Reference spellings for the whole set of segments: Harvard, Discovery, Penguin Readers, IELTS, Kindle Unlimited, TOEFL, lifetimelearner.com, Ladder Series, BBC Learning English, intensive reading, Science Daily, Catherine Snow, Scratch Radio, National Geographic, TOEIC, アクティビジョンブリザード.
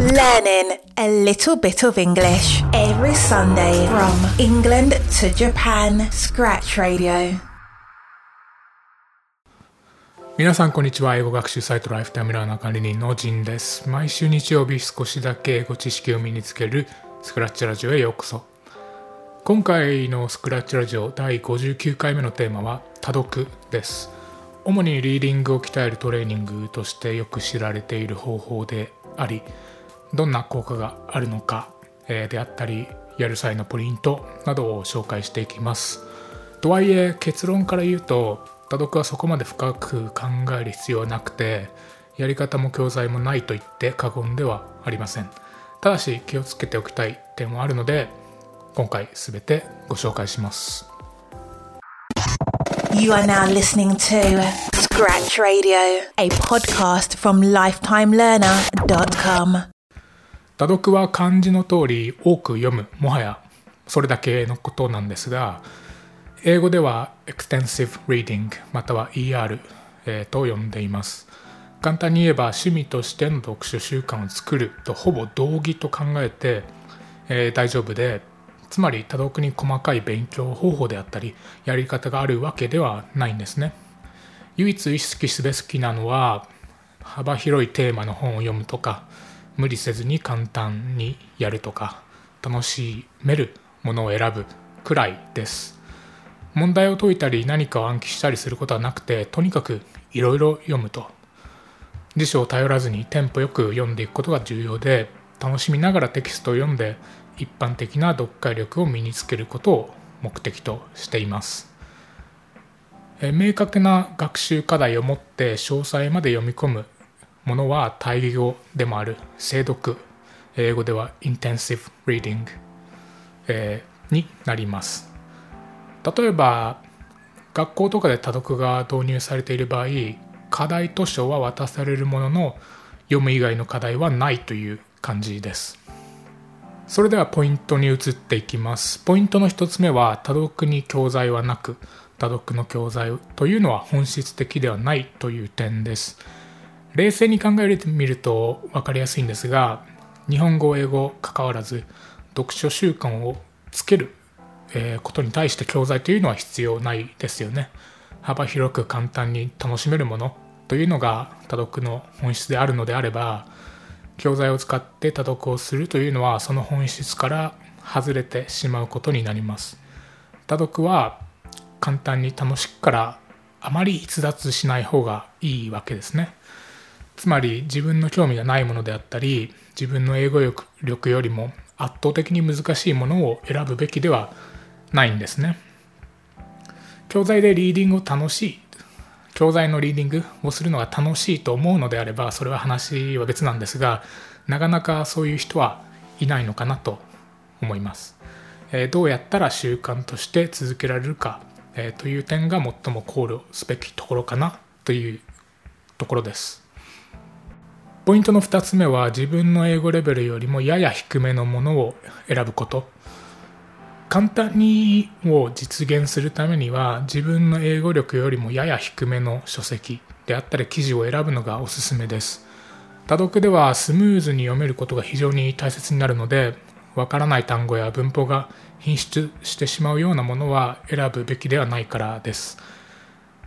Learning a little bit of English every Sunday from England to Japan. Scratch Radio. 皆さんこんにちは。英語学習サイトライフタイムラーナー管理人のジンです。毎週日曜日少しだけ英語知識を身につけるスクラッチラジオへようこそ。今回のスクラッチラジオ第59回目のテーマは多読です。主にリーディングを鍛えるトレーニングとしてよく知られている方法であり、どんな効果があるのかであったり、やる際のポイントなどを紹介していきます。とはいえ結論から言うと、多読はそこまで深く考える必要はなくて、やり方も教材もないと言って過言ではありません。ただし気をつけておきたい点もあるので、今回すべてご紹介します。You are now listening to Scratch Radio, a podcast from lifetimelearner.com. 多読は漢字の通り多く読む、もはやそれだけのことなんですが、英語では intensive reading または ER と呼んでいます。簡単に言えば趣味としての読書習慣を作るとほぼ同義と考えて、大丈夫で、つまり多読に細かい勉強方法であったりやり方があるわけではないんですね。唯一意識すべきなのは幅広いテーマの本を読むとか、無理せずに簡単にやるとか、楽しめるものを選ぶくらいです。問題を解いたり何かを暗記したりすることはなくて、とにかくいろいろ読むと、辞書を頼らずにテンポよく読んでいくことが重要で、楽しみながらテキストを読んで一般的な読解力を身につけることを目的としています。明確な学習課題を持って詳細まで読み込むものは対義語でもある精読、英語では intensive reading になります。例えば学校とかで多読が導入されている場合、課題図書は渡されるものの読む以外の課題はないという感じです。それではポイントに移っていきます。ポイントの一つ目は、多読に教材はなく、多読の教材というのは本質的ではないという点です。冷静に考えてみると分かりやすいんですが、日本語、英語関わらず、読書習慣をつけることに対して教材というのは必要ないですよね。幅広く簡単に楽しめるものというのが多読の本質であるのであれば、教材を使って多読をするというのはその本質から外れてしまうことになります。多読は簡単に楽しくからあまり逸脱しない方がいいわけですね。つまり自分の興味がないものであったり、自分の英語力よりも圧倒的に難しいものを選ぶべきではないんですね。教材でリーディングを楽しい、教材のリーディングをするのが楽しいと思うのであれば、それは話は別なんですが、なかなかそういう人はいないのかなと思います。どうやったら習慣として続けられるかという点が最も考慮すべきところかなというところです。ポイントの2つ目は、自分の英語レベルよりもやや低めのものを選ぶこと。簡単にを実現するためには、自分の英語力よりもやや低めの書籍であったり記事を選ぶのがおすすめです。多読ではスムーズに読めることが非常に大切になるので、わからない単語や文法が頻出してしまうようなものは選ぶべきではないからです。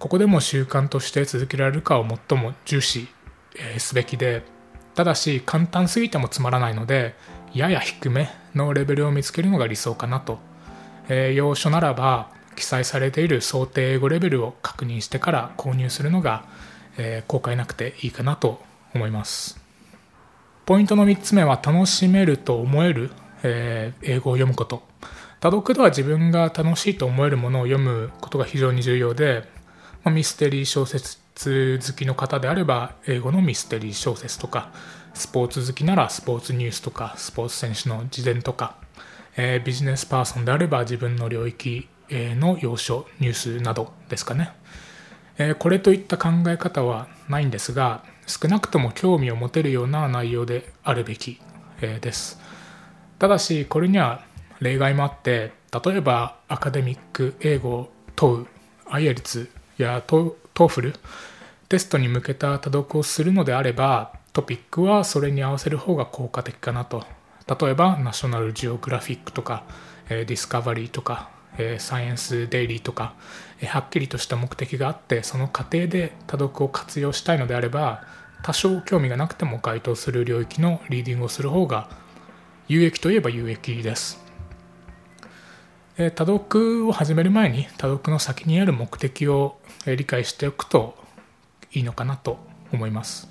ここでも習慣として続けられるかを最も重視すべきで、ただし簡単すぎてもつまらないので、やや低めのレベルを見つけるのが理想かなと。要所ならば記載されている想定英語レベルを確認してから購入するのが、後悔なくていいかなと思います。ポイントの3つ目は、楽しめると思える、英語を読むこと。多読では自分が楽しいと思えるものを読むことが非常に重要で、ミステリー小説好きの方であれば英語のミステリー小説とか、スポーツ好きならスポーツニュースとかスポーツ選手の自伝とか、ビジネスパーソンであれば自分の領域の要所、ニュースなどですかね。これといった考え方はないんですが、少なくとも興味を持てるような内容であるべきです。ただしこれには例外もあって、例えばアカデミック英語、TOEIC、IELTS や TOEFL テストに向けた多読をするのであれば、トピックはそれに合わせる方が効果的かなと。例えばナショナルジオグラフィックとか、ディスカバリーとか、サイエンスデイリーとか、はっきりとした目的があってその過程で多読を活用したいのであれば、多少興味がなくても該当する領域のリーディングをする方が有益といえば有益です。多読を始める前に多読の先にある目的を理解しておくといいのかなと思います。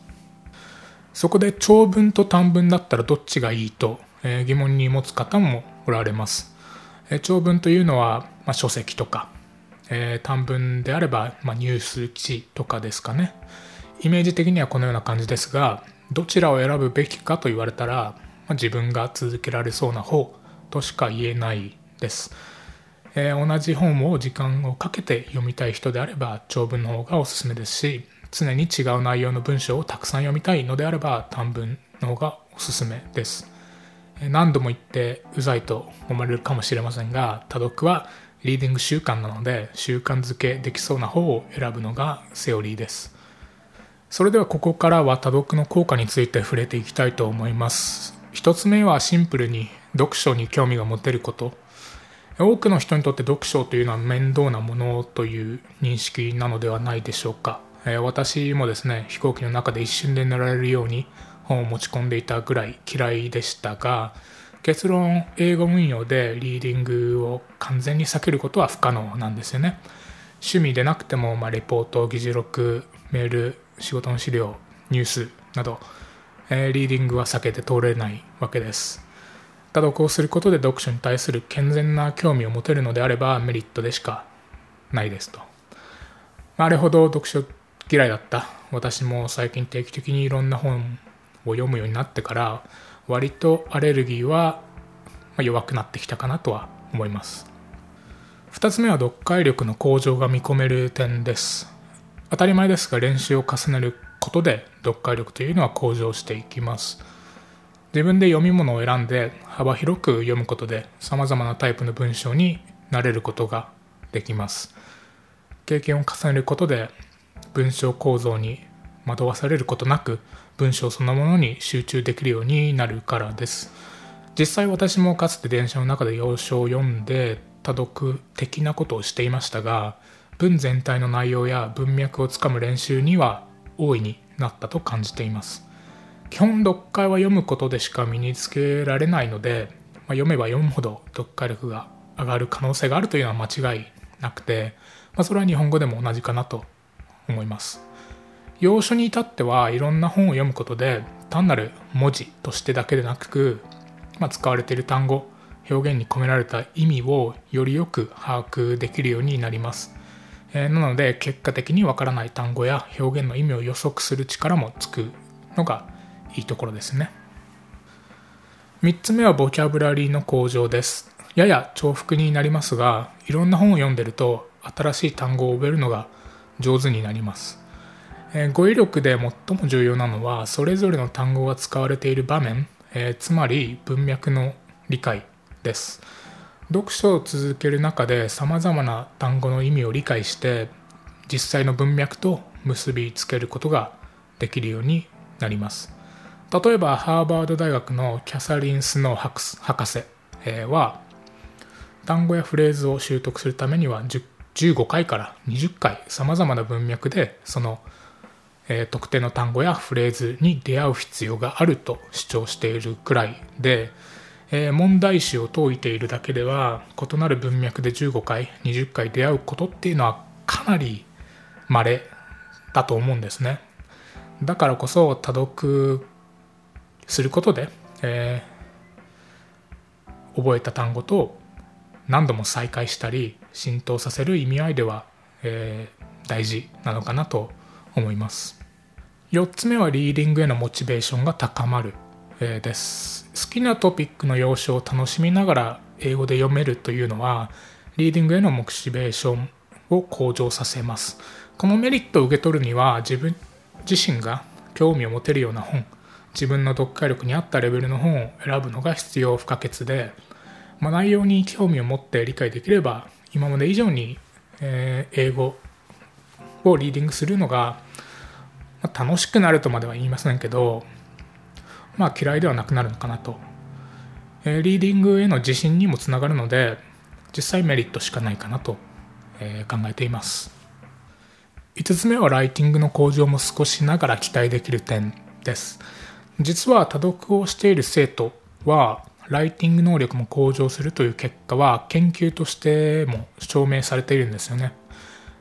そこで長文と短文だったらどっちがいいと疑問に持つ方もおられます。長文というのは書籍とか、短文であればニュース記事とかですかね。イメージ的にはこのような感じですが、どちらを選ぶべきかと言われたら自分が続けられそうな方としか言えないです。同じ本を時間をかけて読みたい人であれば長文の方がおすすめですし、常に違う内容の文章をたくさん読みたいのであれば短文の方がおすすめです。何度も言ってうざいと思われるかもしれませんが、多読はリーディング習慣なので習慣づけできそうな方を選ぶのがセオリーです。それではここからは多読の効果について触れていきたいと思います。一つ目はシンプルに読書に興味が持てること。多くの人にとって読書というのは面倒なものという認識なのではないでしょうか。私もですね、飛行機の中で一瞬で寝られるように本を持ち込んでいたぐらい嫌いでしたが、結論英語運用でリーディングを完全に避けることは不可能なんですよね。趣味でなくても、レポート、議事録、メール、仕事の資料、ニュースなど、リーディングは避けて通れないわけです。多読をすることで読書に対する健全な興味を持てるのであればメリットでしかないですと。あれほど読書嫌いだった私も最近定期的にいろんな本を読むようになってから割とアレルギーは弱くなってきたかなとは思います。2つ目は読解力の向上が見込める点です。当たり前ですが練習を重ねることで読解力というのは向上していきます。自分で読み物を選んで幅広く読むことで様々なタイプの文章に慣れることができます。経験を重ねることで文章構造に惑わされることなく文章そのものに集中できるようになるからです。実際私もかつて電車の中で要所を読んで多読的なことをしていましたが、文全体の内容や文脈をつかむ練習には大いになったと感じています。基本読解は読むことでしか身につけられないので、読めば読むほど読解力が上がる可能性があるというのは間違いなくて、それは日本語でも同じかなと思います。要所に至ってはいろんな本を読むことで単なる文字としてだけでなく、使われている単語、表現に込められた意味をよりよく把握できるようになります。なので結果的にわからない単語や表現の意味を予測する力もつくのがいいところですね。3つ目はボキャブラリーの向上です。やや重複になりますが、いろんな本を読んでると新しい単語を覚えるのが上手になります。語彙力で最も重要なのはそれぞれの単語が使われている場面、つまり文脈の理解です。読書を続ける中でさまざまな単語の意味を理解して実際の文脈と結びつけることができるようになります。例えばハーバード大学のキャサリン・スノー博士は単語やフレーズを習得するためには15回から20回さまざまな文脈でその特定の単語やフレーズに出会う必要があると主張しているくらいで、問題集を解いているだけでは異なる文脈で15回20回出会うことっていうのはかなり稀だと思うんですね。だからこそ多読することで、覚えた単語と何度も再会したり浸透させる意味合いでは、大事なのかなと思います。4つ目はリーディングへのモチベーションが高まる、です。好きなトピックの要所を楽しみながら英語で読めるというのはリーディングへのモチベーションを向上させます。このメリットを受け取るには自分自身が興味を持てるような本、自分の読解力に合ったレベルの本を選ぶのが必要不可欠で、内容に興味を持って理解できれば今まで以上に、英語をリーディングするのが楽しくなるとまでは言いませんけど、嫌いではなくなるのかなと。リーディングへの自信にもつながるので、実際メリットしかないかなと考えています。5つ目はライティングの向上も少しながら期待できる点です。実は多読をしている生徒はライティング能力も向上するという結果は研究としても証明されているんですよね。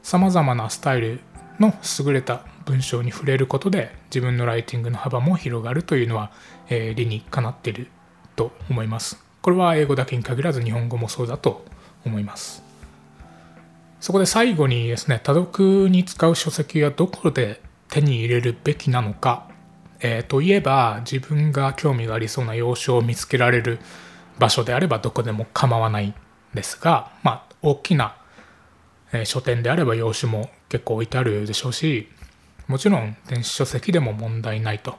様々なスタイルの優れた文章に触れることで自分のライティングの幅も広がるというのは、理にかなっていると思います。これは英語だけに限らず日本語もそうだと思います。そこで最後にですね、多読に使う書籍はどこで手に入れるべきなのか、といえば自分が興味がありそうな要所を見つけられる場所であればどこでも構わないんですが、大きな書店であれば要所も結構置いてあるでしょうし、もちろん電子書籍でも問題ないと。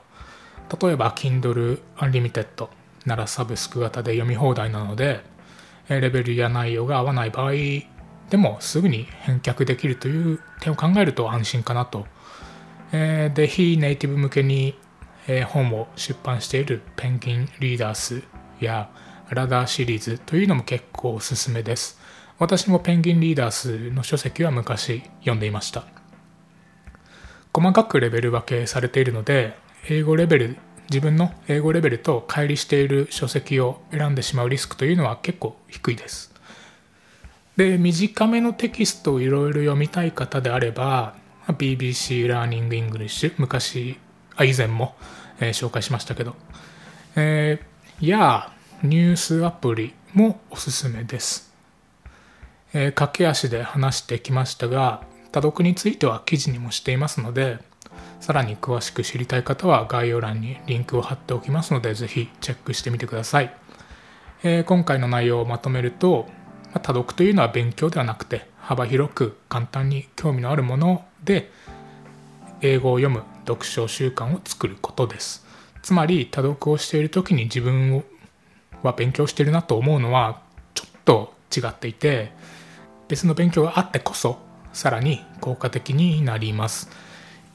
例えば Kindle Unlimited ならサブスク型で読み放題なので、レベルや内容が合わない場合でもすぐに返却できるという点を考えると安心かなと。で、非ネイティブ向けに本を出版しているペンギンリーダースやラダーシリーズというのも結構おすすめです。私もペンギンリーダースの書籍は昔読んでいました。細かくレベル分けされているので、英語レベル、自分の英語レベルと乖離している書籍を選んでしまうリスクというのは結構低いです。で、短めのテキストをいろいろ読みたい方であれば BBC Learning English、 以前も紹介しましたけど、やニュースアプリもおすすめです。駆け足で話してきましたが、多読については記事にもしていますので、さらに詳しく知りたい方は概要欄にリンクを貼っておきますので、ぜひチェックしてみてください。今回の内容をまとめると、多読というのは勉強ではなくて、幅広く簡単に興味のあるもので英語を読む読書習慣を作ることです。つまり多読をしている時に自分は勉強しているなと思うのはちょっと違っていて、別の勉強があってこそさらに効果的になります。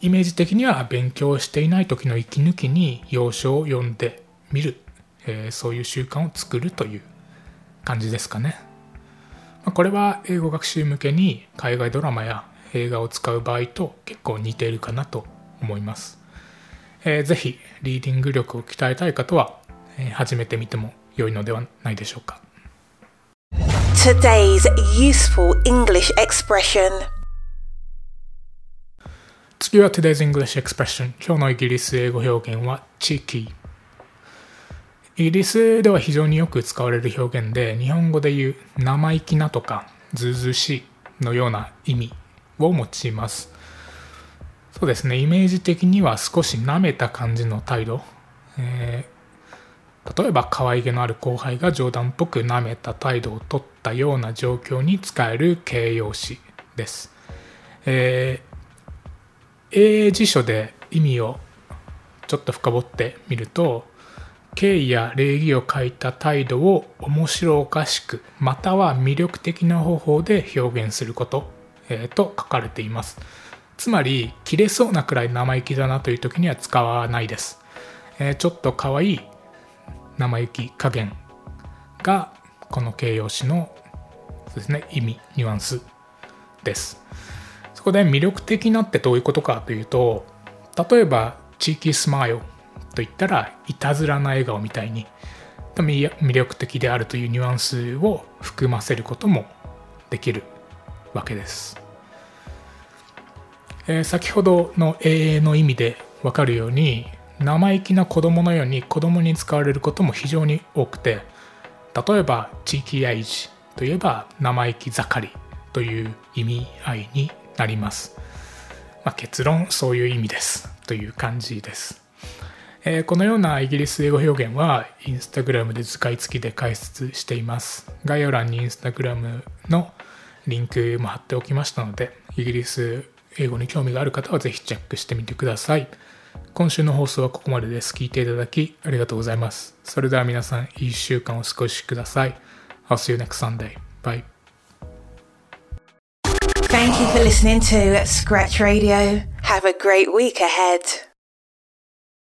イメージ的には勉強していない時の息抜きに要所を読んでみる、そういう習慣を作るという感じですかね。これは英語学習向けに海外ドラマや映画を使う場合と結構似ているかなと思います。ぜひリーディング力を鍛えたい方は、始めてみても良いのではないでしょうか。 Today's useful English expression。 次は Today's English expression。 今日のイギリス英語表現は cheeky。 イギリスでは非常によく使われる表現で、日本語で言う生意気なとかずうずうしいのような意味を持ちます。そうですね、イメージ的には少し舐めた感じの態度、例えば可愛げのある後輩が冗談っぽく舐めた態度を取ったような状況に使える形容詞です。英辞書で意味をちょっと深掘ってみると、敬意や礼儀を欠いた態度を面白おかしくまたは魅力的な方法で表現すること、と書かれています。つまり切れそうなくらい生意気だなという時には使わないです。ちょっとかわいい生意気加減がこの形容詞のですね、意味、ニュアンスです。そこで魅力的なってどういうことかというと、例えばチーキースマイルといったらいたずらな笑顔みたいに魅力的であるというニュアンスを含ませることもできるわけです。先ほどの永遠の意味で分かるように、生意気な子供のように子供に使われることも非常に多くて、例えばチーキーエイジといえば生意気盛りという意味合いになります。結論そういう意味ですという感じです。このようなイギリス英語表現はインスタグラムで使い付きで解説しています。概要欄にインスタグラムのリンクも貼っておきましたので、イギリス英語に興味がある方はぜひチェックしてみてください。今週の放送はここまでです。聞いていただきありがとうございます。それでは皆さん、いい週間をお過ごしください。I'll see you next Sunday. Bye. Thank you for listening to Scratch Radio. Have a great week ahead.